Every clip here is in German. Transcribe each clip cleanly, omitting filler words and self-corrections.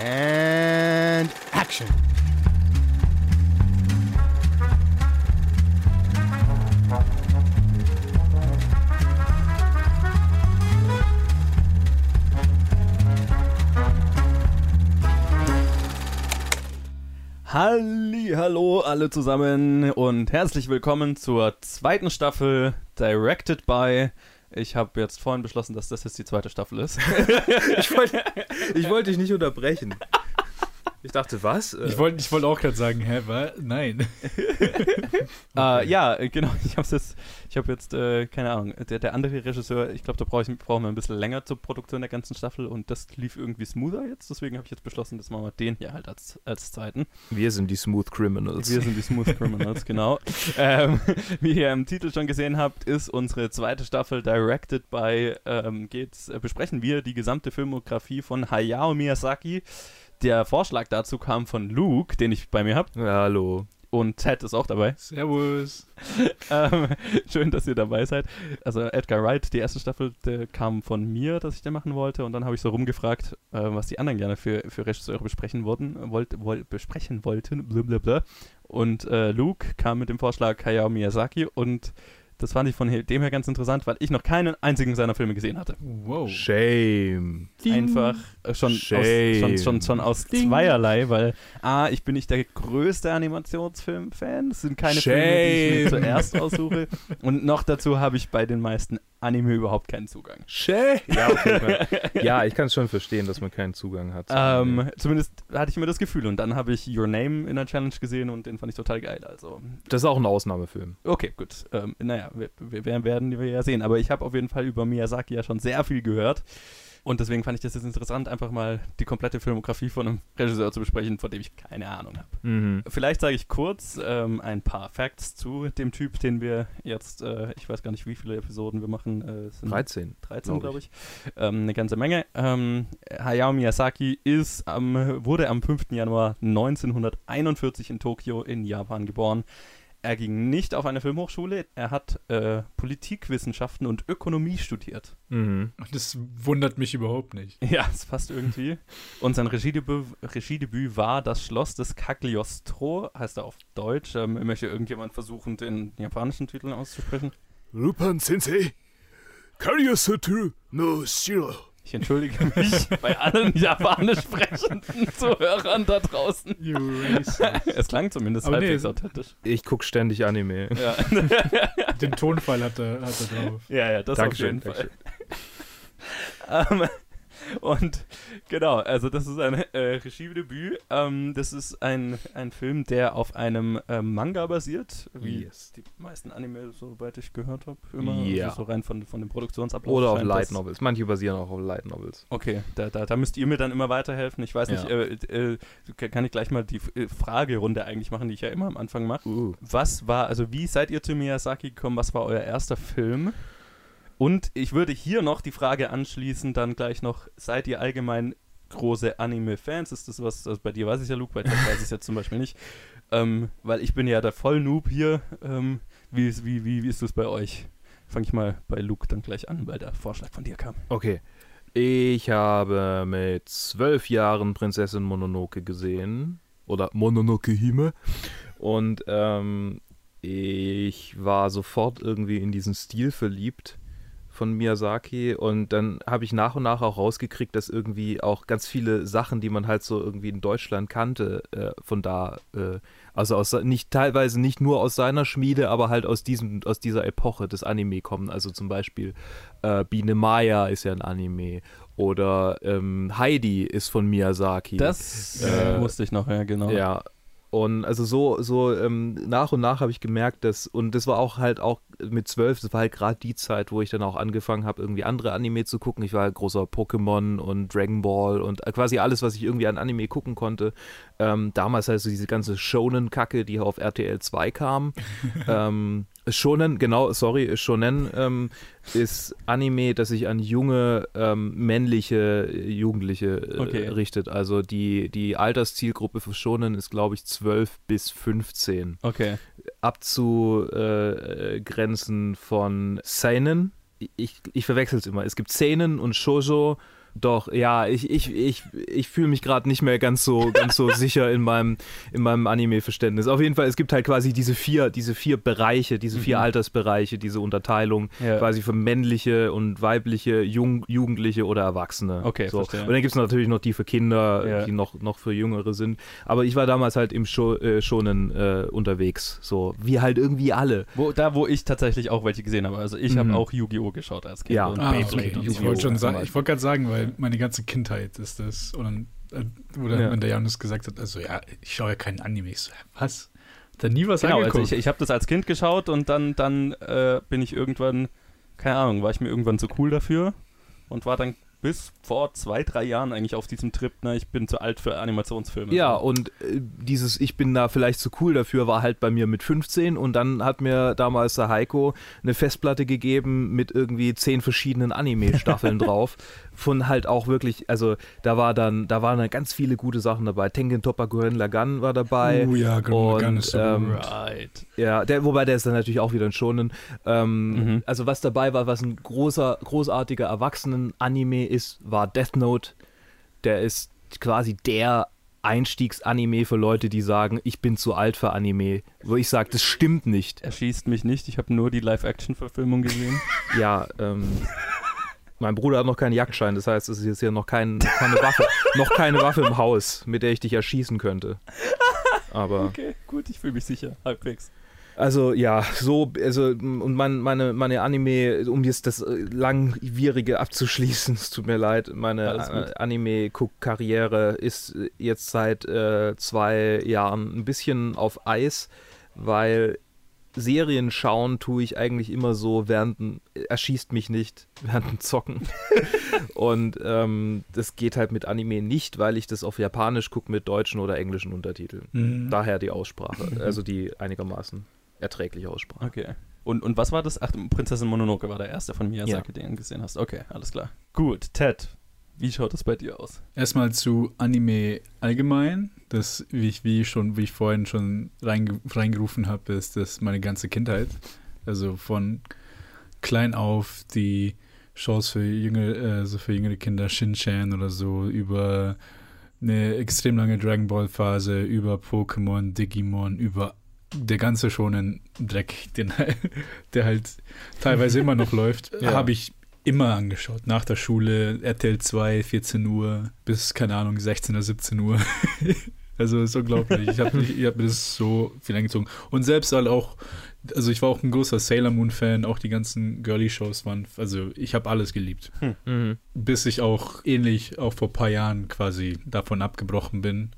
And action! Hallihallo alle zusammen und herzlich willkommen zur zweiten Staffel Directed by... Ich habe jetzt vorhin beschlossen, dass das jetzt die zweite Staffel ist. Ich wollte dich nicht unterbrechen. Ich dachte, was? Ich wollte auch gerade sagen, hä, was? Nein. Okay. Ja, genau. Ich habe jetzt keine Ahnung, der andere Regisseur, ich glaube, da brauchen wir ein bisschen länger zur Produktion der ganzen Staffel und das lief irgendwie smoother jetzt, deswegen habe ich jetzt beschlossen, dass machen wir den hier halt als zweiten. Wir sind die Smooth Criminals. Genau. Wie ihr im Titel schon gesehen habt, ist unsere zweite Staffel Directed by, besprechen wir die gesamte Filmografie von Hayao Miyazaki. Der Vorschlag dazu kam von Luke, den ich bei mir habe. Ja, hallo. Und Ted ist auch dabei. Servus. Schön, dass ihr dabei seid. Also Edgar Wright, die erste Staffel, der kam von mir, dass ich den machen wollte. Und dann habe ich so rumgefragt, was die anderen gerne für Regisseure besprechen wollten. Blablabla. Und Luke kam mit dem Vorschlag Hayao Miyazaki. Und das fand ich von dem her ganz interessant, weil ich noch keinen einzigen seiner Filme gesehen hatte. Wow. Shame. Einfach schon aus zweierlei, weil ich bin nicht der größte Animationsfilm-Fan. Es sind keine Filme, die ich mir zuerst aussuche. Und noch dazu habe ich bei den meisten Anime überhaupt keinen Zugang. Shame. Ja, okay, ja, ich kann es schon verstehen, dass man keinen Zugang hat. Zumindest hatte ich immer das Gefühl. Und dann habe ich Your Name in der Challenge gesehen und den fand ich total geil. Also. Das ist auch ein Ausnahmefilm. Okay, gut. Naja, wir werden wir ja sehen. Aber ich habe auf jeden Fall über Miyazaki ja schon sehr viel gehört. Und deswegen fand ich das jetzt interessant, einfach mal die komplette Filmografie von einem Regisseur zu besprechen, von dem ich keine Ahnung habe. Mhm. Vielleicht sage ich kurz ein paar Facts zu dem Typ, den wir jetzt, ich weiß gar nicht, wie viele Episoden wir machen. Sind 13, glaube ich. Eine ganze Menge. Hayao Miyazaki wurde am 5. Januar 1941 in Tokio in Japan geboren. Er ging nicht auf eine Filmhochschule, er hat Politikwissenschaften und Ökonomie studiert. Mhm. Das wundert mich überhaupt nicht. Ja, es passt irgendwie. Und sein Regiedebüt war Das Schloss des Cagliostro, heißt er auf Deutsch. Möchte irgendjemand versuchen, den japanischen Titel auszusprechen? Rupan-Sensei, Cagliostro no Shiro. Ich entschuldige mich bei allen japanisch sprechenden Zuhörern da draußen. Es klang zumindest halbwegs authentisch. Ich gucke ständig Anime. Ja. Den Tonfall hat er drauf. Ja, das Dankeschön, auf jeden Fall. Und genau, also das ist ein Regiedebüt. Das ist ein Film, der auf einem Manga basiert, wie die meisten Anime, soweit ich gehört habe, immer so rein von dem Produktionsablauf. Oder auf Light Novels. Manche basieren auch auf Light Novels. Okay, da müsst ihr mir dann immer weiterhelfen. Ich weiß nicht, kann ich gleich mal die Fragerunde eigentlich machen, die ich ja immer am Anfang mache. Wie seid ihr zu Miyazaki gekommen? Was war euer erster Film? Und ich würde hier noch die Frage anschließen, dann gleich noch, seid ihr allgemein große Anime-Fans? Ist das was, also bei dir weiß ich ja, Luke, bei dir weiß ich es ja zum Beispiel nicht, weil ich bin ja der Vollnoob hier. Wie ist das bei euch? Fange ich mal bei Luke dann gleich an, weil der Vorschlag von dir kam. Okay, ich habe mit 12 Jahren Prinzessin Mononoke gesehen, oder Mononoke Hime, und ich war sofort irgendwie in diesen Stil verliebt von Miyazaki, und dann habe ich nach und nach auch rausgekriegt, dass irgendwie auch ganz viele Sachen, die man halt so irgendwie in Deutschland kannte, von da, also teilweise nicht nur aus seiner Schmiede, aber halt aus dieser Epoche des Anime kommen. Also zum Beispiel Biene Maya ist ja ein Anime, oder Heidi ist von Miyazaki. Das wusste ich noch, ja, genau. Ja. Und also nach und nach habe ich gemerkt, und das war auch halt auch mit 12, das war halt gerade die Zeit, wo ich dann auch angefangen habe, irgendwie andere Anime zu gucken. Ich war halt großer Pokémon und Dragon Ball und quasi alles, was ich irgendwie an Anime gucken konnte. Damals halt so diese ganze Shonen-Kacke, die auf RTL 2 kam. Shonen ist Anime, das sich an junge, männliche Jugendliche richtet. Also die Alterszielgruppe für Shonen ist, glaube ich, 12 bis 15. Okay. Abzugrenzen von Seinen. Ich verwechsel es immer. Es gibt Seinen und Shoujo Doch, ja, ich fühle mich gerade nicht mehr ganz so sicher in meinem Anime-Verständnis. Auf jeden Fall, es gibt halt quasi diese vier Bereiche, diese vier Altersbereiche, diese Unterteilung quasi für männliche und weibliche, Jugendliche oder Erwachsene. Okay, so. Und dann gibt es natürlich noch die für Kinder, die noch für Jüngere sind. Aber ich war damals halt im Shonen unterwegs, so wie halt irgendwie alle. Wo ich tatsächlich auch welche gesehen habe. Also ich habe auch Yu-Gi-Oh! Geschaut als Kind. Ja. Und Beyblade. Und ich wollte gerade sagen, weil meine ganze Kindheit ist das. Und dann, wo dann wenn der Janus gesagt hat, also ja, ich schaue ja keinen Anime. Ich so, was? Dann nie was angeguckt. Also ich habe das als Kind geschaut und dann bin ich irgendwann, keine Ahnung, war ich mir irgendwann zu cool dafür und war dann bis vor 2-3 Jahren eigentlich auf diesem Trip, ne, ich bin zu alt für Animationsfilme. Ja, und dieses ich bin da vielleicht zu cool dafür war halt bei mir mit 15 und dann hat mir damals der Heiko eine Festplatte gegeben mit irgendwie 10 verschiedenen Anime-Staffeln drauf. Von halt auch wirklich, also da waren dann ganz viele gute Sachen dabei. Tengen Toppa Gurren Lagann war dabei. Oh ja, Gurren Lagann ist so right. Ja, wobei der ist dann natürlich auch wieder ein Shonen. Also was dabei war, was ein großartiger Erwachsenen-Anime ist, war Death Note. Der ist quasi der Einstiegsanime für Leute, die sagen, ich bin zu alt für Anime. Wo ich sage, das stimmt nicht. Er schießt mich nicht, ich habe nur die Live-Action-Verfilmung gesehen. Ja, mein Bruder hat noch keinen Jagdschein, das heißt, es ist jetzt hier noch keine Waffe im Haus, mit der ich dich erschießen könnte. Aber okay, gut, ich fühle mich sicher, halbwegs. Also ja, so, also und meine Anime, um jetzt das Langwierige abzuschließen, es tut mir leid, meine Anime-Karriere ist jetzt seit 2 Jahren ein bisschen auf Eis, weil Serien schauen tue ich eigentlich immer so, während dem Zocken. Und das geht halt mit Anime nicht, weil ich das auf Japanisch gucke mit deutschen oder englischen Untertiteln. Daher die Aussprache, also die einigermaßen erträgliche Aussprache. Okay. Und was war das? Ach, Prinzessin Mononoke war der erste von Miyazaki, den du gesehen hast. Okay, alles klar. Gut, Ted, wie schaut das bei dir aus? Erstmal zu Anime allgemein. Das, wie ich vorhin schon reingerufen habe, ist das meine ganze Kindheit. Also von klein auf die Shows für jüngere Kinder, Shinchan oder so, über eine extrem lange Dragon Ball Phase, über Pokémon, Digimon, über der ganze schonen Dreck, der halt teilweise immer noch läuft, habe ich immer angeschaut. Nach der Schule, RTL 2, 14 Uhr bis, keine Ahnung, 16 oder 17 Uhr. Also ist unglaublich. Ich hab mir das so viel angezogen. Und selbst halt auch, also ich war auch ein großer Sailor Moon Fan, auch die ganzen Girly-Shows waren, also ich habe alles geliebt. Bis ich auch vor ein paar Jahren quasi davon abgebrochen bin.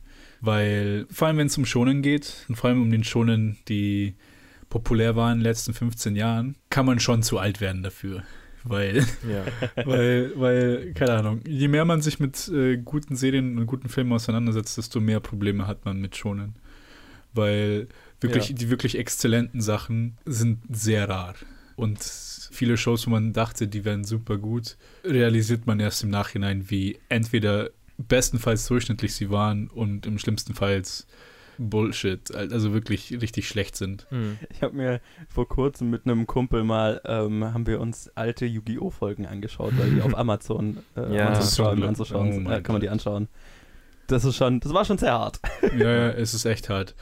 Weil, vor allem wenn es um Shonen geht, und vor allem um den Shonen, die populär waren in den letzten 15 Jahren, kann man schon zu alt werden dafür. Weil, keine Ahnung, je mehr man sich mit guten Serien und guten Filmen auseinandersetzt, desto mehr Probleme hat man mit Shonen. Weil wirklich die wirklich exzellenten Sachen sind sehr rar. Und viele Shows, wo man dachte, die wären super gut, realisiert man erst im Nachhinein, wie entweder bestenfalls durchschnittlich sie waren und im schlimmsten Fall Bullshit, also wirklich richtig schlecht sind. Ich habe mir vor kurzem mit einem Kumpel mal, haben wir uns alte Yu-Gi-Oh! Folgen angeschaut, weil die auf Amazon anzuschauen sind. Kann man die anschauen. Das war schon sehr hart. Ja, es ist echt hart.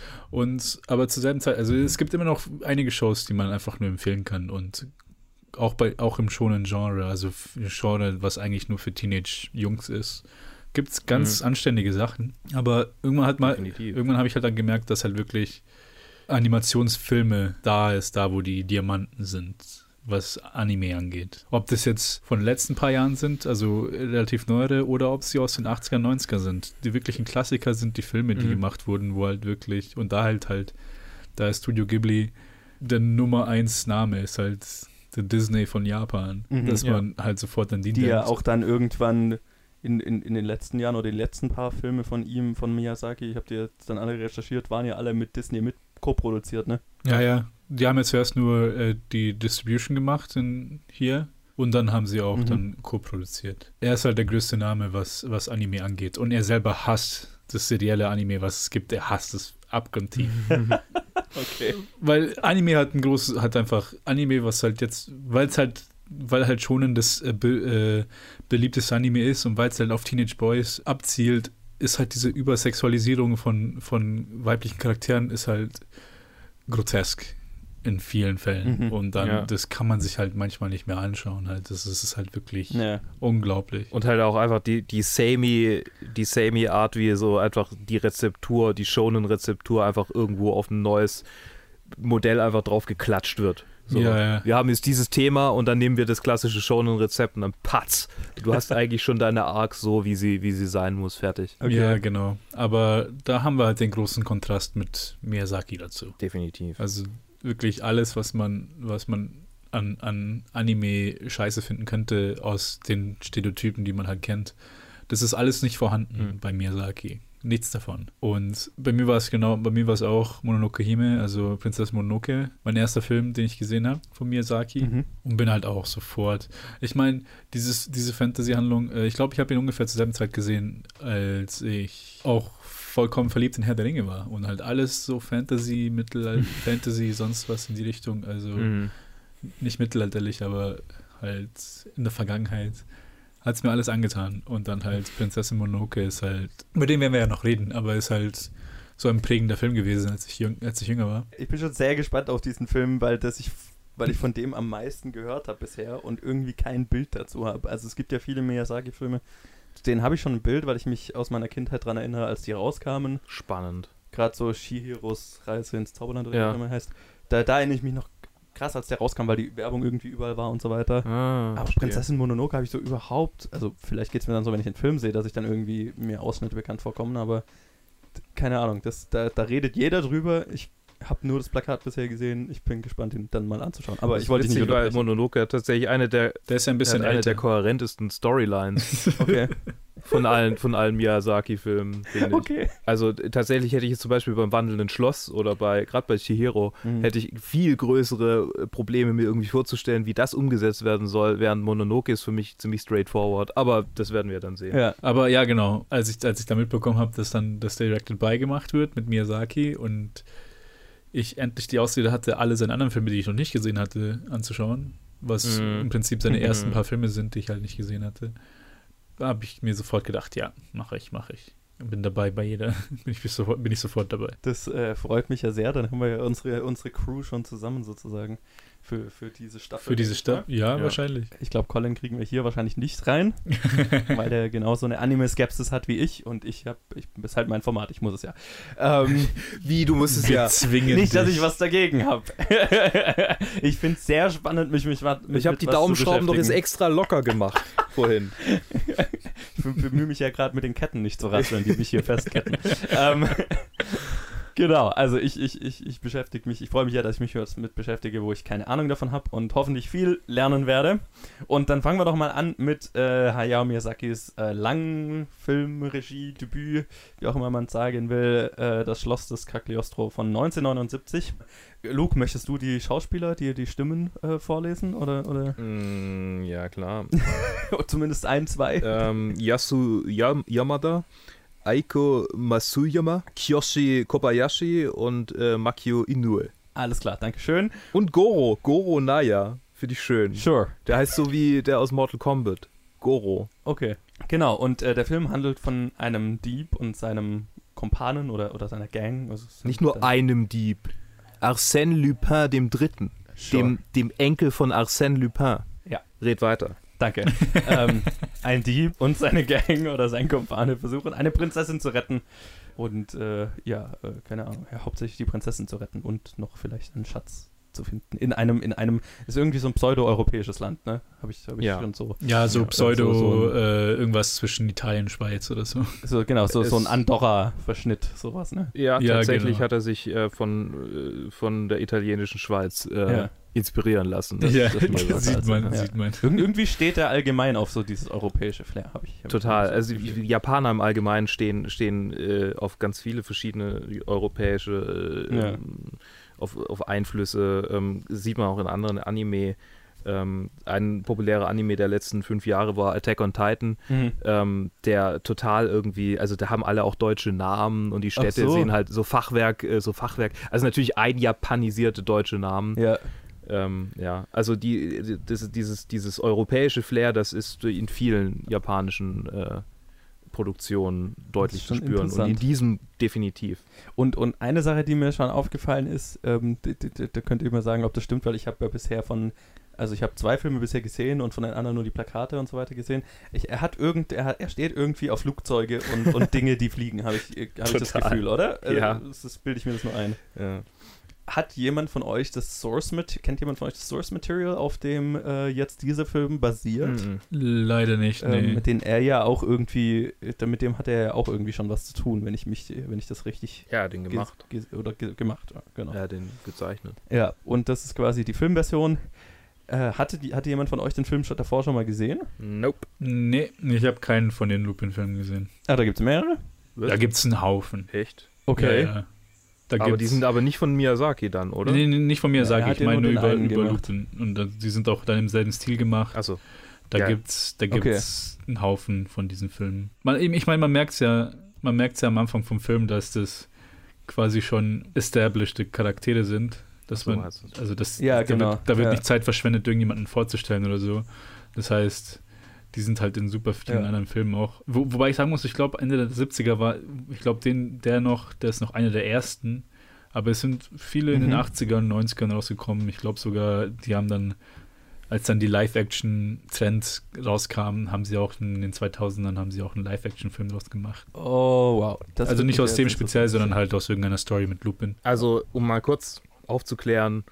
Aber zur selben Zeit, also es gibt immer noch einige Shows, die man einfach nur empfehlen kann und auch im Shonen-Genre, also Genre, was eigentlich nur für Teenage-Jungs ist, gibt es ganz anständige Sachen, aber irgendwann habe ich halt dann gemerkt, dass halt wirklich Animationsfilme da wo die Diamanten sind, was Anime angeht. Ob das jetzt von den letzten paar Jahren sind, also relativ neuere, oder ob sie aus den 80er, 90er sind. Die wirklichen Klassiker sind die Filme, die gemacht wurden, wo halt wirklich, und da ist Studio Ghibli der Nummer 1 Name, ist halt der Disney von Japan, dass man halt sofort an die ja auch dann irgendwann in den letzten Jahren oder die letzten paar Filme von ihm, von Miyazaki, ich habe die jetzt dann alle recherchiert, waren ja alle mit Disney mit co-produziert, ne? Ja. Die haben jetzt zuerst nur die Distribution gemacht hier und dann haben sie auch dann co-produziert. Er ist halt der größte Name, was Anime angeht. Und er selber hasst das serielle Anime, was es gibt. Er hasst es abgrundtief. Okay. Weil Anime hat einfach Anime, was halt jetzt, weil es halt weil halt Shonen das beliebteste Anime ist und weil es halt auf Teenage Boys abzielt, ist halt diese Übersexualisierung von weiblichen Charakteren ist halt grotesk in vielen Fällen. Mhm. Und dann, das kann man sich halt manchmal nicht mehr anschauen. Halt. Das ist halt wirklich unglaublich. Und halt auch einfach die samey Art, wie so einfach die Rezeptur, die Shonen-Rezeptur einfach irgendwo auf ein neues Modell einfach drauf geklatscht wird. So, wir haben jetzt dieses Thema und dann nehmen wir das klassische Shonen-Rezept und dann patz. Du hast eigentlich schon deine Arc so, wie sie sein muss, fertig. Okay. Ja, genau. Aber da haben wir halt den großen Kontrast mit Miyazaki dazu. Definitiv. Also wirklich alles, was man an Anime scheiße finden könnte, aus den Stereotypen, die man halt kennt, das ist alles nicht vorhanden bei Miyazaki. Nichts davon. Und bei mir war es auch Mononoke Hime, also Prinzessin Mononoke, mein erster Film, den ich gesehen habe von Miyazaki. Mhm. Und bin halt auch sofort. Ich meine, diese Fantasy-Handlung, ich glaube, ich habe ihn ungefähr zur selben Zeit gesehen, als ich auch vollkommen verliebt in Herr der Ringe war. Und halt alles so Fantasy, Mittelalter, Fantasy, sonst was in die Richtung. Also nicht mittelalterlich, aber halt in der Vergangenheit. Hat es mir alles angetan. Und dann halt Prinzessin Mononoke ist halt, über den werden wir ja noch reden, aber ist halt so ein prägender Film gewesen, als ich jünger war. Ich bin schon sehr gespannt auf diesen Film, weil ich von dem am meisten gehört habe bisher und irgendwie kein Bild dazu habe. Also es gibt ja viele Miyazaki-Filme, zu denen habe ich schon ein Bild, weil ich mich aus meiner Kindheit daran erinnere, als die rauskamen. Spannend. Gerade so Chihiros Reise ins Zauberland oder wie immer heißt. Da erinnere ich mich noch krass, als der rauskam, weil die Werbung irgendwie überall war und so weiter. Aber Prinzessin Mononoke habe ich so überhaupt, also vielleicht geht es mir dann so, wenn ich den Film sehe, dass ich dann irgendwie mir Ausschnitte bekannt vorkommen, aber keine Ahnung, da redet jeder drüber. Ich habe nur das Plakat bisher gesehen. Ich bin gespannt, ihn dann mal anzuschauen. Aber ich wollte ihn nicht weil Mononoke tatsächlich eine der kohärentesten Storylines. Okay. Von allen Miyazaki-Filmen. Okay. Also tatsächlich hätte ich jetzt zum Beispiel beim Wandelnden Schloss oder gerade bei Chihiro hätte ich viel größere Probleme, mir irgendwie vorzustellen, wie das umgesetzt werden soll, während Mononoke ist für mich ziemlich straightforward. Aber das werden wir dann sehen. Ja, aber ja, genau. Als ich da mitbekommen habe, dass dann das Directed By gemacht wird mit Miyazaki und ich endlich die Ausrede hatte, alle seine anderen Filme, die ich noch nicht gesehen hatte, anzuschauen, was im Prinzip seine ersten paar Filme sind, die ich halt nicht gesehen hatte, habe ich mir sofort gedacht, ja, mache ich. Bin dabei bei jeder. bin ich sofort dabei. Das freut mich ja sehr. Dann haben wir ja unsere Crew schon zusammen sozusagen für diese Staffel. Für diese Staffel? Ja, wahrscheinlich. Ich glaube, Colin kriegen wir hier wahrscheinlich nicht rein, weil der genauso eine Anime-Skepsis hat wie ich und das ist halt mein Format, ich muss es ja. Wie, du musst es ja. Nicht, dass ich was dagegen habe. Ich finde es sehr spannend, mich ich habe die Daumenschrauben doch jetzt extra locker gemacht vorhin. Ich bemühe mich ja gerade mit den Ketten nicht zu rasseln, die mich hier festketten. Genau, also ich beschäftige mich, ich freue mich ja, dass ich mich mit beschäftige, wo ich keine Ahnung davon habe und hoffentlich viel lernen werde. Und dann fangen wir doch mal an mit Hayao Miyazakis langen Filmregie-Debüt, wie auch immer man es sagen will, Das Schloss des Cagliostro von 1979. Luke, möchtest du die Schauspieler, die Stimmen vorlesen? Oder? Ja, klar. Zumindest ein, zwei. Yasu Yamada. Aiko Masuyama, Kiyoshi Kobayashi und Makio Inoue. Alles klar, danke schön. Und Goro Naya, finde ich schön. Sure. Der heißt so wie der aus Mortal Kombat, Goro. Okay, genau. Und der Film handelt von einem Dieb und seinem Kumpanen oder seiner Gang. Also nicht nur einem Dieb, Arsène Lupin III, sure. dem Enkel von Arsène Lupin. Ja. Red weiter. Danke. Ein Dieb und seine Gang oder sein Kumpane versuchen, eine Prinzessin zu retten. Und keine Ahnung, hauptsächlich die Prinzessin zu retten und noch vielleicht einen Schatz zu finden. In einem ist irgendwie so ein pseudo-europäisches Land, ne? Habe ich schon so. Ja, so pseudo, irgendwas zwischen Italien und Schweiz oder so. Genau, so ein Andorra-Verschnitt, sowas, ne? Ja, tatsächlich genau. Hat er sich von der italienischen Schweiz inspirieren lassen. Das sieht man. Irgendwie steht er allgemein auf so dieses europäische Flair, habe ich total. Also Japaner im Allgemeinen stehen auf ganz viele verschiedene europäische auf Einflüsse, sieht man auch in anderen Anime. Ein populärer Anime der letzten 5 Jahre war Attack on Titan, der total irgendwie, also da haben alle auch deutsche Namen und die Städte sehen halt so Fachwerk, also natürlich einjapanisierte deutsche Namen. Ja. Ja, also dieses europäische Flair, das ist in vielen japanischen Produktionen deutlich zu spüren und in diesem definitiv. Und eine Sache, die mir schon aufgefallen ist, da könnt ihr mal sagen, ob das stimmt, weil ich habe ja bisher ich habe 2 Filme bisher gesehen und von den anderen nur die Plakate und so weiter gesehen. Er steht irgendwie auf Flugzeuge und Dinge, die fliegen, habe ich das Gefühl, oder? Ja. Das bilde ich mir das nur ein. Ja. Hat jemand von euch das Source Material, auf dem jetzt dieser Film basiert? Leider nicht, nee. Mit dem er ja auch irgendwie, mit dem hat er ja auch irgendwie schon was zu tun, wenn ich das richtig... Ja, den gemacht. Gemacht, genau. Ja, den gezeichnet. Ja, und das ist quasi die Filmversion. Hatte jemand von euch den Film davor schon mal gesehen? Nope. Nee, ich habe keinen von den Lupin-Filmen gesehen. Ah, da gibt's mehrere? Was? Da gibt's einen Haufen. Echt? Okay. Ja. Aber die sind aber nicht von Miyazaki dann, oder? Nee, nicht von Miyazaki, ich meine nur über Lupin. Und die sind auch dann im selben Stil gemacht. Achso. Da gibt's einen Haufen von diesen Filmen. Man merkt's ja am Anfang vom Film, dass das quasi schon established Charaktere sind. Da wird nicht Zeit verschwendet, irgendjemanden vorzustellen oder so. Das heißt, die sind halt in super vielen anderen Filmen auch. Wobei ich sagen muss, ich glaube, Ende der 70er der ist noch einer der ersten. Aber es sind viele in den 80ern, 90ern rausgekommen. Ich glaube sogar, die haben dann, als dann die Live-Action-Trends rauskamen, haben sie auch in den 2000ern einen Live-Action-Film draus gemacht. Oh, wow. Das also nicht aus dem speziell, sondern halt aus irgendeiner Story mit Lupin. Also, um mal kurz aufzuklären,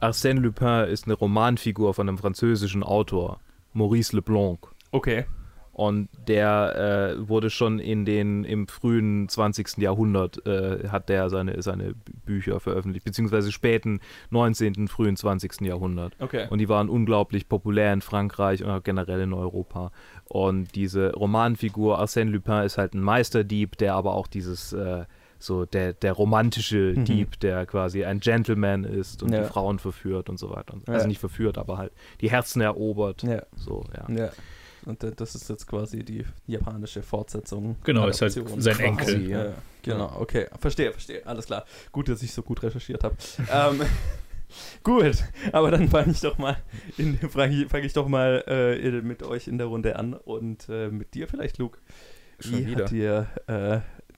Arsène Lupin ist eine Romanfigur von einem französischen Autor, Maurice Leblanc. Okay. Und der wurde schon im frühen 20. Jahrhundert, hat der seine Bücher veröffentlicht, beziehungsweise späten 19., frühen 20. Jahrhundert. Okay. Und die waren unglaublich populär in Frankreich und generell in Europa. Und diese Romanfigur Arsène Lupin ist halt ein Meisterdieb, der aber auch dieses... der romantische Dieb, der quasi ein Gentleman ist und die Frauen verführt und so weiter. Also nicht verführt, aber halt die Herzen erobert. Ja. So, ja. Und das ist jetzt quasi die japanische Fortsetzung. Genau, ist halt sein Enkel. Ja. Genau, okay. Verstehe. Alles klar. Gut, dass ich so gut recherchiert habe. Gut, aber dann fange ich doch mal mit euch in der Runde an und mit dir vielleicht, Luke. Wie hat dir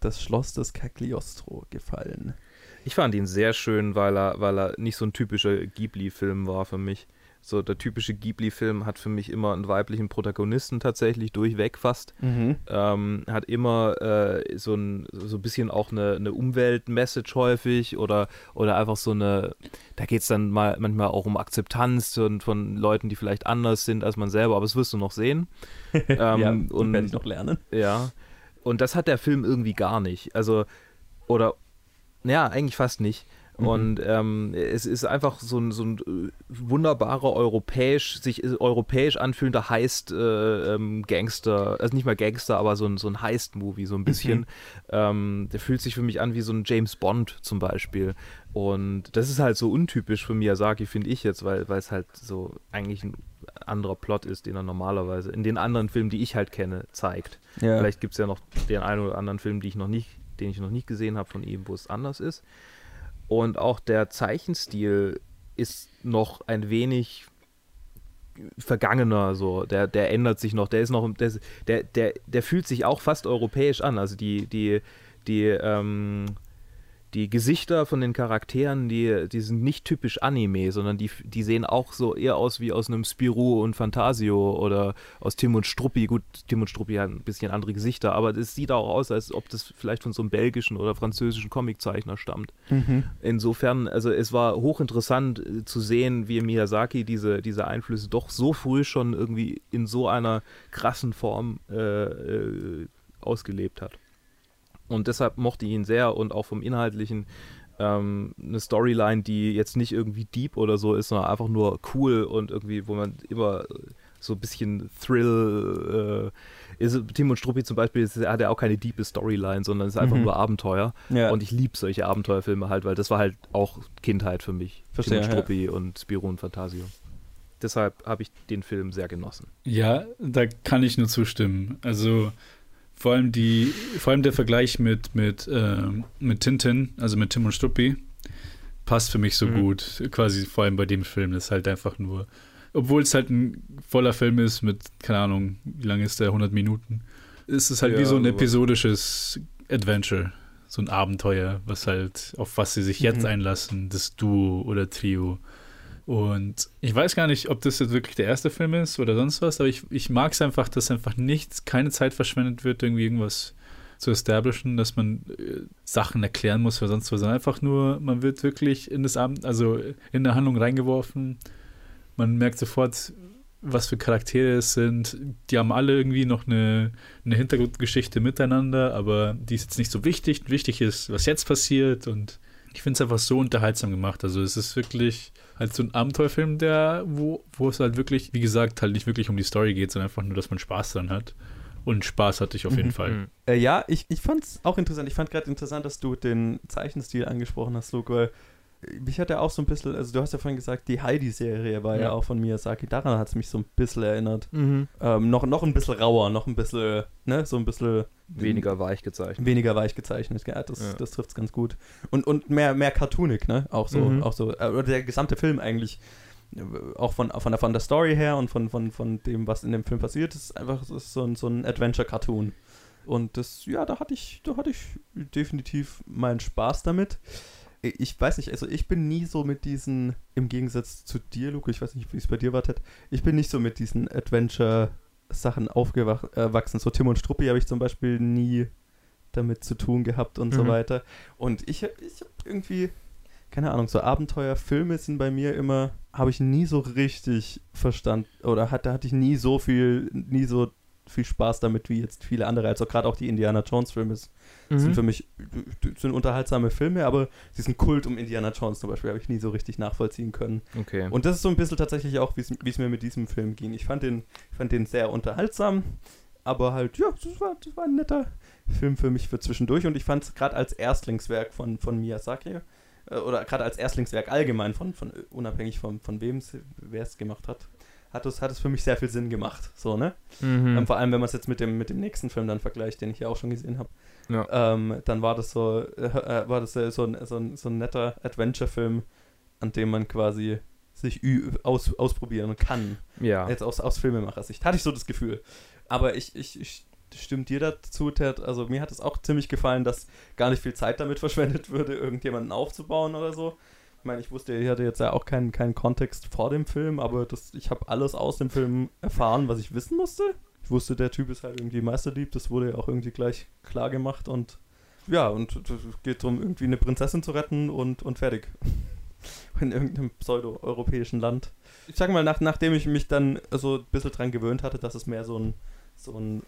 Das Schloss des Cagliostro gefallen? Ich fand ihn sehr schön, weil er nicht so ein typischer Ghibli-Film war für mich. So der typische Ghibli-Film hat für mich immer einen weiblichen Protagonisten tatsächlich durchweg fast. Hat immer so ein bisschen auch eine Umwelt-Message häufig oder einfach so eine, da geht es dann manchmal auch um Akzeptanz und von Leuten, die vielleicht anders sind als man selber, aber das wirst du noch sehen. Und werde ich noch lernen. Ja. Und das hat der Film irgendwie gar nicht. Also, eigentlich fast nicht. Und es ist einfach so ein wunderbarer europäisch anfühlender Heist Gangster, also nicht mal Gangster, aber so ein Heist-Movie, so ein bisschen. Der fühlt sich für mich an wie so ein James Bond zum Beispiel. Und das ist halt so untypisch für Miyazaki, finde ich jetzt, weil es halt so eigentlich ein anderer Plot ist, den er normalerweise in den anderen Filmen, die ich halt kenne, zeigt. Ja. Vielleicht gibt es ja noch den einen oder anderen Film, den ich noch nicht gesehen habe von ihm, wo es anders ist. Und auch der Zeichenstil ist noch ein wenig vergangener, so. Der ändert sich noch, der fühlt sich auch fast europäisch an. Also die Gesichter von den Charakteren, die sind nicht typisch Anime, sondern die sehen auch so eher aus wie aus einem Spirou und Fantasio oder aus Tim und Struppi. Gut, Tim und Struppi hat ein bisschen andere Gesichter, aber es sieht auch aus, als ob das vielleicht von so einem belgischen oder französischen Comiczeichner stammt. Insofern, also es war hochinteressant zu sehen, wie Miyazaki diese Einflüsse doch so früh schon irgendwie in so einer krassen Form ausgelebt hat. Und deshalb mochte ich ihn sehr und auch vom Inhaltlichen eine Storyline, die jetzt nicht irgendwie deep oder so ist, sondern einfach nur cool und irgendwie, wo man immer so ein bisschen Thrill ist. Tim und Struppi zum Beispiel hat ja auch keine deepe Storyline, sondern ist einfach nur Abenteuer. Ja. Und ich liebe solche Abenteuerfilme halt, weil das war halt auch Kindheit für mich. Verstehe, Tim und Struppi und Spirou und Fantasio. Deshalb habe ich den Film sehr genossen. Ja, da kann ich nur zustimmen. Also vor allem der Vergleich mit Tintin, also mit Tim und Struppi, passt für mich so gut, quasi vor allem bei dem Film, das ist halt einfach nur, obwohl es halt ein voller Film ist mit, keine Ahnung, wie lange ist der, 100 Minuten, ist es halt wie so ein episodisches Adventure, so ein Abenteuer, was halt, auf was sie sich jetzt einlassen, das Duo oder Trio. Und ich weiß gar nicht, ob das jetzt wirklich der erste Film ist oder sonst was, aber ich mag es einfach, dass einfach nichts, keine Zeit verschwendet wird, irgendwie irgendwas zu establishen, dass man Sachen erklären muss oder sonst was. Einfach nur, man wird wirklich in das Abend, also in der Handlung reingeworfen. Man merkt sofort, was für Charaktere es sind. Die haben alle irgendwie noch eine Hintergrundgeschichte miteinander, aber die ist jetzt nicht so wichtig. Wichtig ist, was jetzt passiert, und ich finde es einfach so unterhaltsam gemacht. Also es ist wirklich halt so ein Abenteuerfilm, wo es halt wirklich, wie gesagt, halt nicht wirklich um die Story geht, sondern einfach nur, dass man Spaß dran hat. Und Spaß hatte ich auf jeden Fall. Ja, ich fand es auch interessant. Ich fand gerade interessant, dass du den Zeichenstil angesprochen hast, Luke, weil mich hat er auch so ein bisschen, also du hast ja vorhin gesagt, die Heidi-Serie war ja auch von Miyazaki, daran hat es mich so ein bisschen erinnert. Noch ein bisschen rauer, noch ein bisschen, ne, so ein bisschen weniger weich gezeichnet. Ja, das trifft es ganz gut. Und mehr cartoonig, ne, auch so, der gesamte Film eigentlich, auch von der Story her und von dem, was in dem Film passiert, ist einfach, es ist so ein Adventure-Cartoon. Und das, ja, da hatte ich definitiv meinen Spaß damit. Ich weiß nicht, also ich bin nie so mit diesen, im Gegensatz zu dir, Luke, ich weiß nicht, wie es bei dir war, Ted, ich bin nicht so mit diesen Adventure-Sachen aufgewachsen. So Tim und Struppi habe ich zum Beispiel nie damit zu tun gehabt und so weiter. Und ich habe irgendwie, keine Ahnung, so Abenteuerfilme sind bei mir immer, habe ich nie so richtig verstanden, oder hatte ich nie so viel Spaß damit wie jetzt viele andere, also gerade auch die Indiana Jones Filme sind für mich unterhaltsame Filme, aber diesen Kult um Indiana Jones zum Beispiel habe ich nie so richtig nachvollziehen können. Okay. Und das ist so ein bisschen tatsächlich auch, wie es mir mit diesem Film ging. Ich fand den sehr unterhaltsam, aber halt, ja, das war ein netter Film für mich für zwischendurch, und ich fand es gerade als Erstlingswerk von Miyazaki, oder gerade als Erstlingswerk allgemein, von unabhängig von wem, wer es gemacht hat, hat es für mich sehr viel Sinn gemacht, so, ne? Vor allem, wenn man es jetzt mit dem nächsten Film dann vergleicht, den ich ja auch schon gesehen habe, ja. Dann war das so ein netter Adventure-Film, an dem man quasi sich ausprobieren kann. Ja. Jetzt aus Filmemacher-Sicht hatte ich so das Gefühl. Aber ich stimme dir dazu, Ted. Also mir hat es auch ziemlich gefallen, dass gar nicht viel Zeit damit verschwendet würde, irgendjemanden aufzubauen oder so. Ich meine, ich wusste, ich hatte jetzt ja auch keinen Kontext vor dem Film, aber ich habe alles aus dem Film erfahren, was ich wissen musste. Ich wusste, der Typ ist halt irgendwie Meisterdieb, das wurde ja auch irgendwie gleich klar gemacht, und ja, und es geht darum, irgendwie eine Prinzessin zu retten und fertig. In irgendeinem pseudo-europäischen Land. Ich sag mal, nachdem ich mich dann so ein bisschen dran gewöhnt hatte, dass es mehr so ein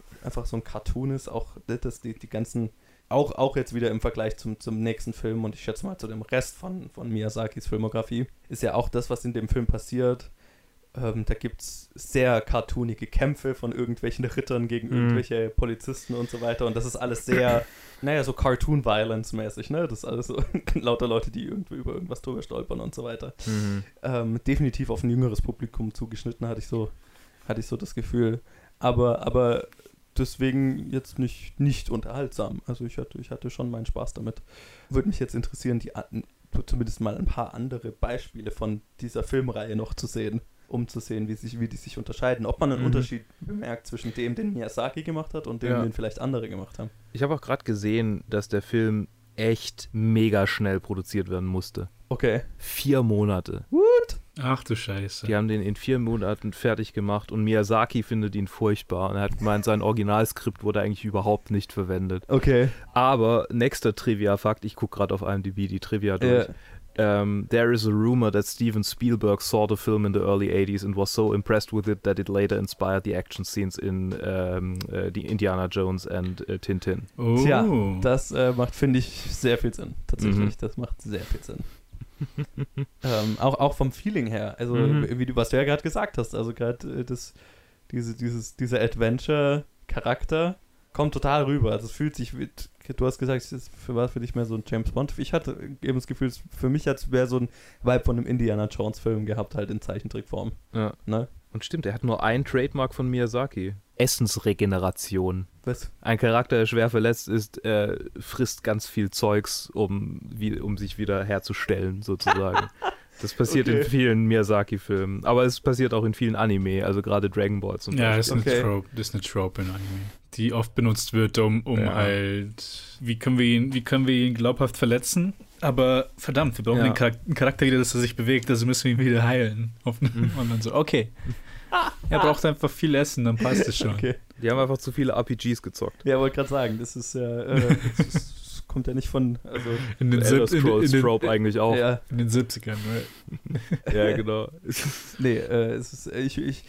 Cartoon ist, auch dass die ganzen, auch jetzt wieder im Vergleich zum nächsten Film, und ich schätze mal zu dem Rest von Miyazakis Filmografie, ist ja auch das, was in dem Film passiert. Da gibt es sehr cartoonige Kämpfe von irgendwelchen Rittern gegen irgendwelche Polizisten und so weiter. Und das ist alles sehr, so Cartoon-Violence-mäßig, ne? Das ist alles so lauter Leute, die irgendwie über irgendwas drüber stolpern und so weiter. Definitiv auf ein jüngeres Publikum zugeschnitten, hatte ich so das Gefühl. Aber deswegen jetzt nicht unterhaltsam. Also ich hatte schon meinen Spaß damit. Würde mich jetzt interessieren, zumindest mal ein paar andere Beispiele von dieser Filmreihe noch zu sehen, um zu sehen, wie die sich unterscheiden. Ob man einen Unterschied bemerkt zwischen dem, den Miyazaki gemacht hat, und dem, den vielleicht andere gemacht haben. Ich habe auch gerade gesehen, dass der Film echt mega schnell produziert werden musste. Okay. 4 Monate. What? Ach du Scheiße. Die haben den in 4 Monaten fertig gemacht, und Miyazaki findet ihn furchtbar. Und er hat gemeint, sein Originalskript wurde eigentlich überhaupt nicht verwendet. Okay. Aber nächster Trivia-Fakt, ich gucke gerade auf IMDb die Trivia durch. There is a rumor that Steven Spielberg saw the film in the early 80s and was so impressed with it that it later inspired the action scenes in the Indiana Jones and Tintin. Oh. Tja, das macht, finde ich, sehr viel Sinn. Tatsächlich, das macht sehr viel Sinn. Auch vom Feeling her, also was du ja gerade gesagt hast, also gerade dieser Adventure-Charakter kommt total rüber, also es fühlt sich, du hast gesagt, es war für dich mehr so ein James Bond, ich hatte eben das Gefühl, für mich als wäre so ein Vibe von einem Indiana Jones Film gehabt, halt in Zeichentrickform. Ja. Ne? Und stimmt, er hat nur ein Trademark von Miyazaki. Essensregeneration. Was? Ein Charakter, der schwer verletzt ist, frisst ganz viel Zeugs, um sich wieder herzustellen, sozusagen. Das passiert in vielen Miyazaki-Filmen. Aber es passiert auch in vielen Anime, also gerade Dragon Ball zum Beispiel. Ja, das ist eine Trope in Anime, die oft benutzt wird, um halt, wie können wir ihn glaubhaft verletzen? Aber verdammt, wir brauchen einen Charakter wieder, dass er sich bewegt, also müssen wir ihn wieder heilen. Und dann so, okay. Er braucht einfach viel Essen, dann passt es schon. Okay. Die haben einfach zu viele RPGs gezockt. Ja, wollte gerade sagen, das ist ja... kommt ja nicht von, also in den Elder Scrolls Trope eigentlich auch. Ja. In den 70ern, right? Ja, genau. Nee, es ist, ich,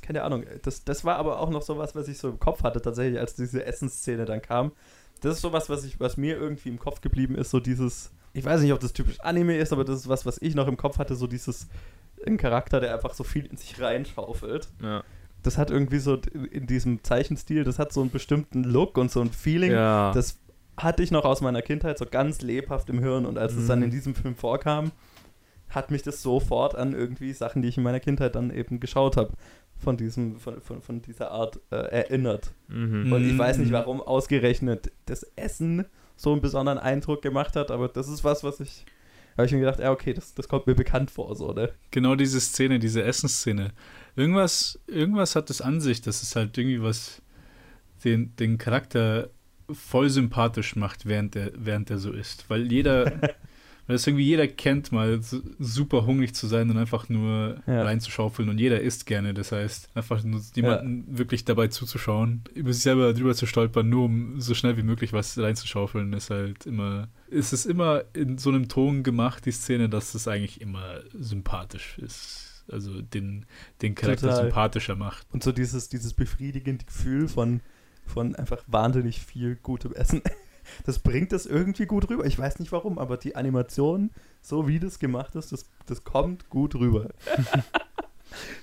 keine Ahnung, das war aber auch noch sowas, was ich so im Kopf hatte tatsächlich, als diese Essensszene dann kam. Das ist sowas, was mir irgendwie im Kopf geblieben ist, so dieses, ich weiß nicht, ob das typisch Anime ist, aber das ist was ich noch im Kopf hatte, so dieses, ein Charakter, der einfach so viel in sich reinschaufelt. Ja. Das hat irgendwie so, in diesem Zeichenstil, das hat so einen bestimmten Look und so ein Feeling, das hatte ich noch aus meiner Kindheit so ganz lebhaft im Hirn, und als es dann in diesem Film vorkam, hat mich das sofort an irgendwie Sachen, die ich in meiner Kindheit dann eben geschaut habe, von dieser Art erinnert. Mhm. Und ich weiß nicht, warum ausgerechnet das Essen so einen besonderen Eindruck gemacht hat, aber das ist was ich... habe ich mir gedacht, okay, das kommt mir bekannt vor, so, ne? Genau diese Szene, diese Essensszene. Irgendwas hat es an sich, dass es halt irgendwie was den Charakter voll sympathisch macht, während er so isst. Weil es irgendwie jeder kennt, mal super hungrig zu sein und einfach nur reinzuschaufeln, und jeder isst gerne. Das heißt, einfach nur jemanden wirklich dabei zuzuschauen, über sich selber drüber zu stolpern, nur um so schnell wie möglich was reinzuschaufeln, ist immer in so einem Ton gemacht, die Szene, dass es eigentlich immer sympathisch ist. Also den Charakter total sympathischer macht. Und so dieses befriedigende Gefühl von einfach wahnsinnig viel gutem Essen. Das bringt das irgendwie gut rüber. Ich weiß nicht warum, aber die Animation, so wie das gemacht ist, das kommt gut rüber.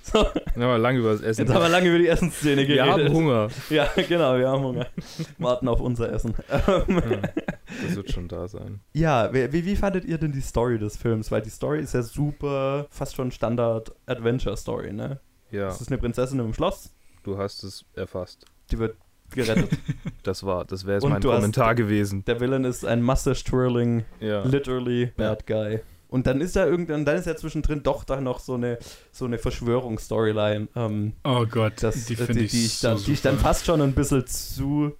So. Dann haben wir lange über das Essen. Jetzt haben wir lange über die Essensszene geredet. Wir haben Hunger. Ja, genau, wir haben Hunger. Warten auf unser Essen. Das wird schon da sein. Ja, wie fandet ihr denn die Story des Films? Weil die Story ist ja super, fast schon Standard-Adventure-Story, ne? Ja. Es ist eine Prinzessin im Schloss. Du hast es erfasst. Die wird gerettet. Das wäre jetzt mein Kommentar gewesen. Der Villain ist ein Mustache-twirling, literally bad guy. Und dann ist ja zwischendrin doch da noch so eine Verschwörungsstoryline. Oh Gott, die finde ich so super. Die ich dann fast schon ein bisschen zu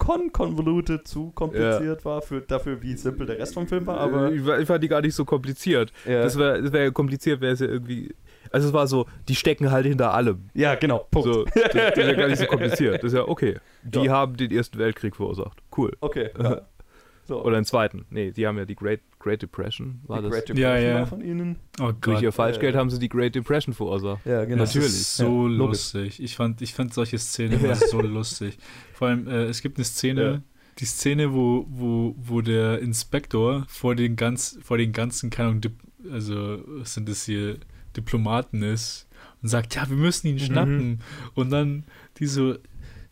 kompliziert war, dafür wie simpel der Rest vom Film war. Aber ich fand die gar nicht so kompliziert. Ja. Das wäre kompliziert, wäre es ja irgendwie... Also es war so, die stecken halt hinter allem. Ja, genau, Punkt. So, das ist ja gar nicht so kompliziert. Das ist ja okay. Die haben den Ersten Weltkrieg verursacht. Cool. Okay, ja. So. Oder den zweiten. Nee, die haben ja die Great Depression. War die das? Great Depression war von ihnen. Oh Gott. Durch ihr Falschgeld haben sie die Great Depression verursacht. Ja, genau. Natürlich. Das ist so lustig. Ich fand solche Szenen immer so lustig. Vor allem, es gibt eine Szene, die Szene, wo der Inspektor vor den ganzen, keine Ahnung, also was sind das hier, Diplomaten ist und sagt, ja, wir müssen ihn schnappen. Und dann die so,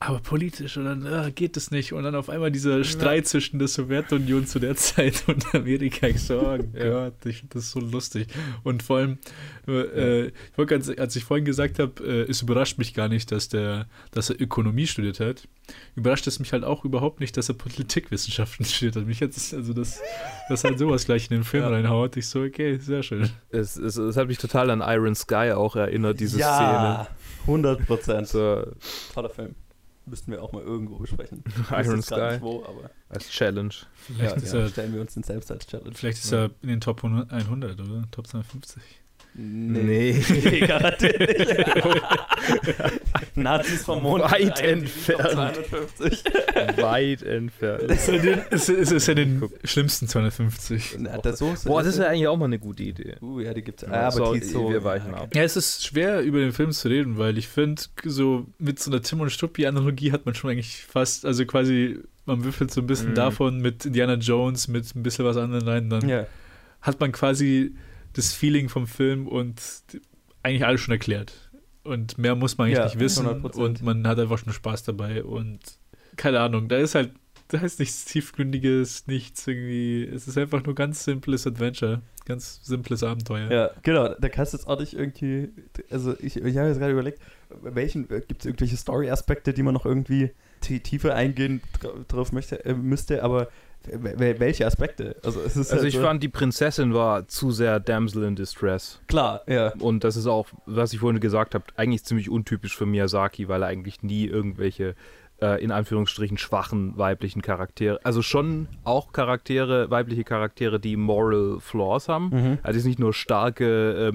aber politisch, und dann geht es nicht. Und dann auf einmal dieser Streit zwischen der Sowjetunion zu der Zeit und Amerika. Ich so, oh Gott, ich finde das so lustig. Und vor allem, als ich vorhin gesagt habe, es überrascht mich gar nicht, dass er Ökonomie studiert hat. Überrascht es mich halt auch überhaupt nicht, dass er Politikwissenschaften studiert hat. Mich hat es, also dass halt sowas gleich in den Film reinhaut. Ich so, okay, sehr schön. Es hat mich total an Iron Sky auch erinnert, diese Szene. Ja, 100%. Toller Film. Müssten wir auch mal irgendwo besprechen. Iron Sky. Wo, aber als Challenge. Vielleicht stellen wir uns den selbst als Challenge. Vielleicht ist er in den Top 100 oder Top 250. Nee, garantiert nicht. Nazis vom Mond. Weit entfernt. 250. Weit entfernt. Ist ja den schlimmsten 250. Na, das wäre eigentlich auch mal eine gute Idee. Ja, die gibt's. Ja, aber wir weichen ab. Ja, es ist schwer, über den Film zu reden, weil ich finde, so mit so einer Tim und Struppi-Analogie hat man schon eigentlich fast, also quasi, man würfelt so ein bisschen davon mit Indiana Jones, mit ein bisschen was anderem rein, dann hat man quasi das Feeling vom Film und eigentlich alles schon erklärt. Und mehr muss man eigentlich nicht wissen. 100%. Und man hat einfach schon Spaß dabei. Und keine Ahnung, da ist nichts Tiefgründiges, nichts irgendwie. Es ist einfach nur ganz simples Adventure, ganz simples Abenteuer. Ja, genau. Da kannst du jetzt auch nicht irgendwie, also ich habe jetzt gerade überlegt, gibt es irgendwelche Story-Aspekte, die man noch irgendwie tiefer eingehen drauf müsste, aber welche Aspekte? Also ich fand, die Prinzessin war zu sehr Damsel in Distress. Klar, ja. Und das ist auch, was ich vorhin gesagt habe, eigentlich ziemlich untypisch für Miyazaki, weil er eigentlich nie irgendwelche in Anführungsstrichen schwachen weiblichen Charaktere, also schon auch Charaktere, weibliche Charaktere, die Moral Flaws haben. Mhm. Also es ist nicht nur starke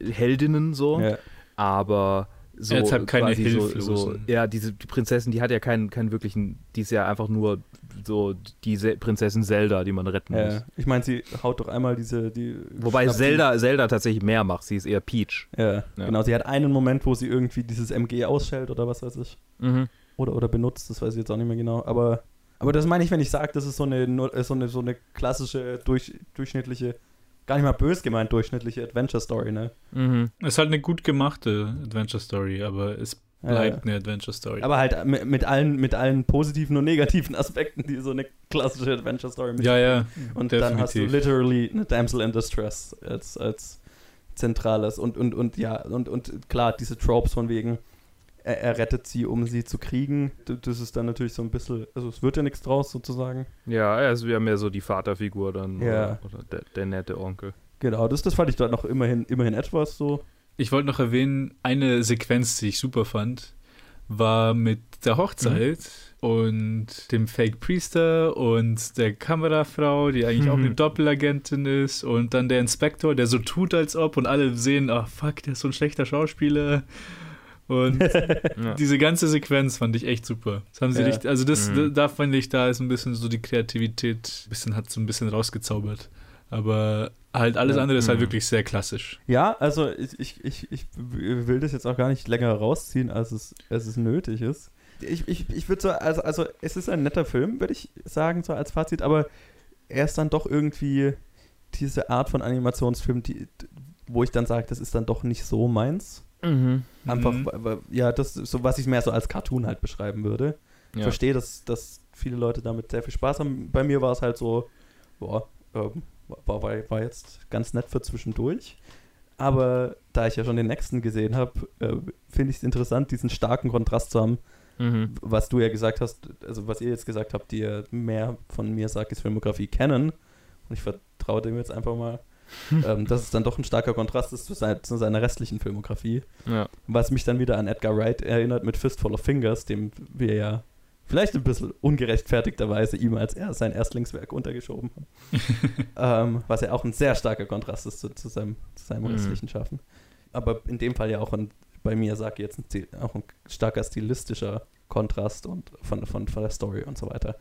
Heldinnen so, ja. Aber so jetzt hat keine Hilflosen. Ja, die Prinzessin, die hat ja keinen wirklichen, die ist ja einfach nur so diese Prinzessin Zelda, die man retten muss. Ich meine, sie haut doch einmal wobei Zelda tatsächlich mehr macht, sie ist eher Peach. Ja, genau, sie hat einen Moment, wo sie irgendwie dieses MG ausschält oder was weiß ich. Mhm. Oder benutzt, das weiß ich jetzt auch nicht mehr genau. Aber das meine ich, wenn ich sage, das ist so eine klassische, durchschnittliche, gar nicht mal bös gemeint, durchschnittliche Adventure-Story, ne? Mhm. Ist halt eine gut gemachte Adventure-Story, aber es bleibt eine Adventure-Story. Aber halt mit allen positiven und negativen Aspekten, die so eine klassische Adventure-Story mitbringt. Ja. Und definitiv. Dann hast du literally eine Damsel in Distress als Zentrales. Und klar, diese Tropes von wegen, er rettet sie, um sie zu kriegen. Das ist dann natürlich so ein bisschen, also es wird ja nichts draus sozusagen. Ja, er ist ja mehr so die Vaterfigur dann oder der nette Onkel. Genau, das fand ich dort noch immerhin etwas so. Ich wollte noch erwähnen, eine Sequenz, die ich super fand, war mit der Hochzeit und dem Fake-Priester und der Kamerafrau, die eigentlich auch eine Doppelagentin ist, und dann der Inspektor, der so tut, als ob, und alle sehen, ach fuck, der ist so ein schlechter Schauspieler. Und diese ganze Sequenz fand ich echt super. Das haben sie richtig, also da fand ich, da ist ein bisschen so die Kreativität, hat so ein bisschen rausgezaubert. Aber halt alles andere ist halt wirklich sehr klassisch. Ja, also ich will das jetzt auch gar nicht länger rausziehen, als es nötig ist. Ich würde so, also es ist ein netter Film, würde ich sagen, so als Fazit, aber er ist dann doch irgendwie diese Art von Animationsfilm, wo ich dann sage, das ist dann doch nicht so meins. Mhm. Einfach, ja, das so, was ich mehr so als Cartoon halt beschreiben würde. Ich verstehe, dass viele Leute damit sehr viel Spaß haben. Bei mir war es halt so, boah, war jetzt ganz nett für zwischendurch. Aber da ich ja schon den nächsten gesehen habe, finde ich es interessant, diesen starken Kontrast zu haben, was du ja gesagt hast, also was ihr jetzt gesagt habt, die ja mehr von Miyazakis Filmografie kennen. Und ich vertraue dem jetzt einfach mal. Dass es dann doch ein starker Kontrast ist zu seiner restlichen Filmografie. Ja. Was mich dann wieder an Edgar Wright erinnert mit Fistful of Fingers, dem wir ja vielleicht ein bisschen ungerechtfertigterweise ihm als sein Erstlingswerk untergeschoben haben. Was ja auch ein sehr starker Kontrast ist zu seinem restlichen Schaffen. Aber in dem Fall ja auch bei Miyazaki jetzt auch ein starker stilistischer Kontrast und von der Story und so weiter.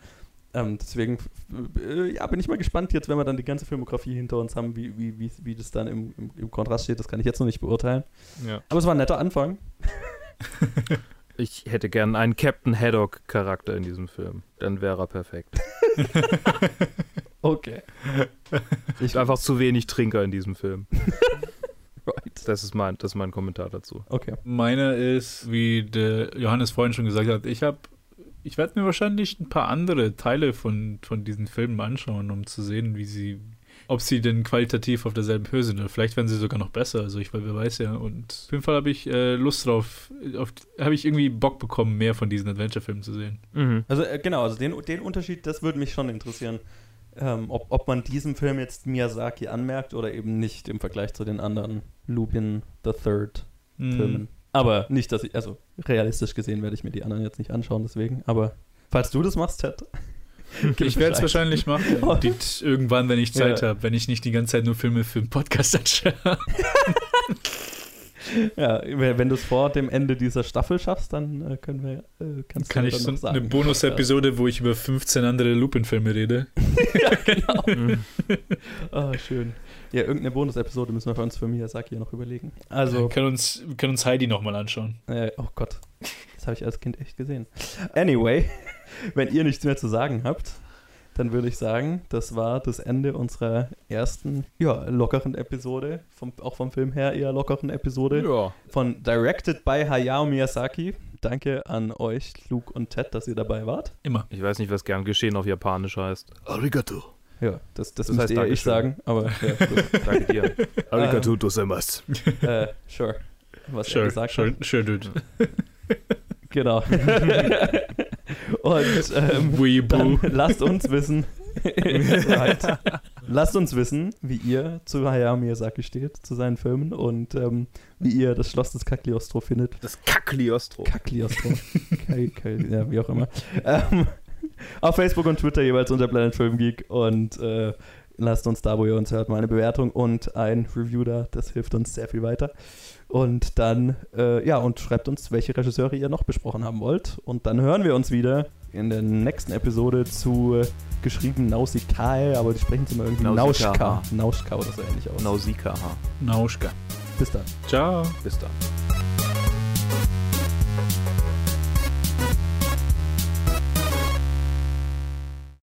Deswegen bin ich mal gespannt jetzt, wenn wir dann die ganze Filmografie hinter uns haben, wie das dann im Kontrast steht. Das kann ich jetzt noch nicht beurteilen. Ja. Aber es war ein netter Anfang. Ich hätte gern einen Captain Haddock-Charakter in diesem Film. Dann wäre er perfekt. Okay. Ich bin einfach zu wenig Trinker in diesem Film. Right. Das ist mein Kommentar dazu. Okay. Meiner ist, wie der Johannes vorhin schon gesagt hat, ich werde mir wahrscheinlich ein paar andere Teile von diesen Filmen anschauen, um zu sehen, ob sie denn qualitativ auf derselben Höhe sind. Oder vielleicht werden sie sogar noch besser. Also wer weiß ja. Und auf jeden Fall habe ich Lust drauf, habe ich irgendwie Bock bekommen, mehr von diesen Adventure-Filmen zu sehen. Mhm. Also genau, also den Unterschied, das würde mich schon interessieren, ob man diesem Film jetzt Miyazaki anmerkt oder eben nicht im Vergleich zu den anderen Lupin the Third Filmen. Aber nicht, dass also realistisch gesehen werde ich mir die anderen jetzt nicht anschauen, deswegen. Aber falls du das machst, Ted. Ich werde es wahrscheinlich machen. Irgendwann, wenn ich Zeit habe, wenn ich nicht die ganze Zeit nur Filme für den Podcast anschaue. Ja, wenn du es vor dem Ende dieser Staffel schaffst, dann kann ich sagen. Eine Bonus-Episode, wo ich über 15 andere Lupin-Filme rede. Ja, genau. Oh, schön. Ja, irgendeine Bonus-Episode müssen wir für uns, für Miyazaki noch überlegen. Also, wir können uns Heidi nochmal anschauen. Oh Gott, das habe ich als Kind echt gesehen. Anyway, wenn ihr nichts mehr zu sagen habt, dann würde ich sagen, das war das Ende unserer ersten, lockeren Episode, auch vom Film her eher lockeren Episode, von Directed by Hayao Miyazaki. Danke an euch, Luke und Ted, dass ihr dabei wart. Immer. Ich weiß nicht, was gern geschehen auf Japanisch heißt. Arigato. Ja, das müsste eher ich sagen, aber... Ja, danke dir. Arigato dosaimasu. Sure. was er gesagt hat. Sure, dude. Genau. Und lasst uns wissen, lasst uns wissen, wie ihr zu Hayao Miyazaki steht, zu seinen Filmen und wie ihr das Schloss des Cagliostro findet. Das Cagliostro. Cagliostro. Ja, wie auch immer. Auf Facebook und Twitter jeweils unter Planet Film Geek und lasst uns da, wo ihr uns hört, mal eine Bewertung und ein Review da. Das hilft uns sehr viel weiter. Und dann, ja, und schreibt uns, welche Regisseure ihr noch besprochen haben wollt. Und dann hören wir uns wieder in der nächsten Episode zu geschrieben Nausicaä, aber die sprechen sie mal irgendwie Nausicaä oder so ähnlich aus. Nausicaä. Nausicaä. Bis dann. Ciao. Bis dann.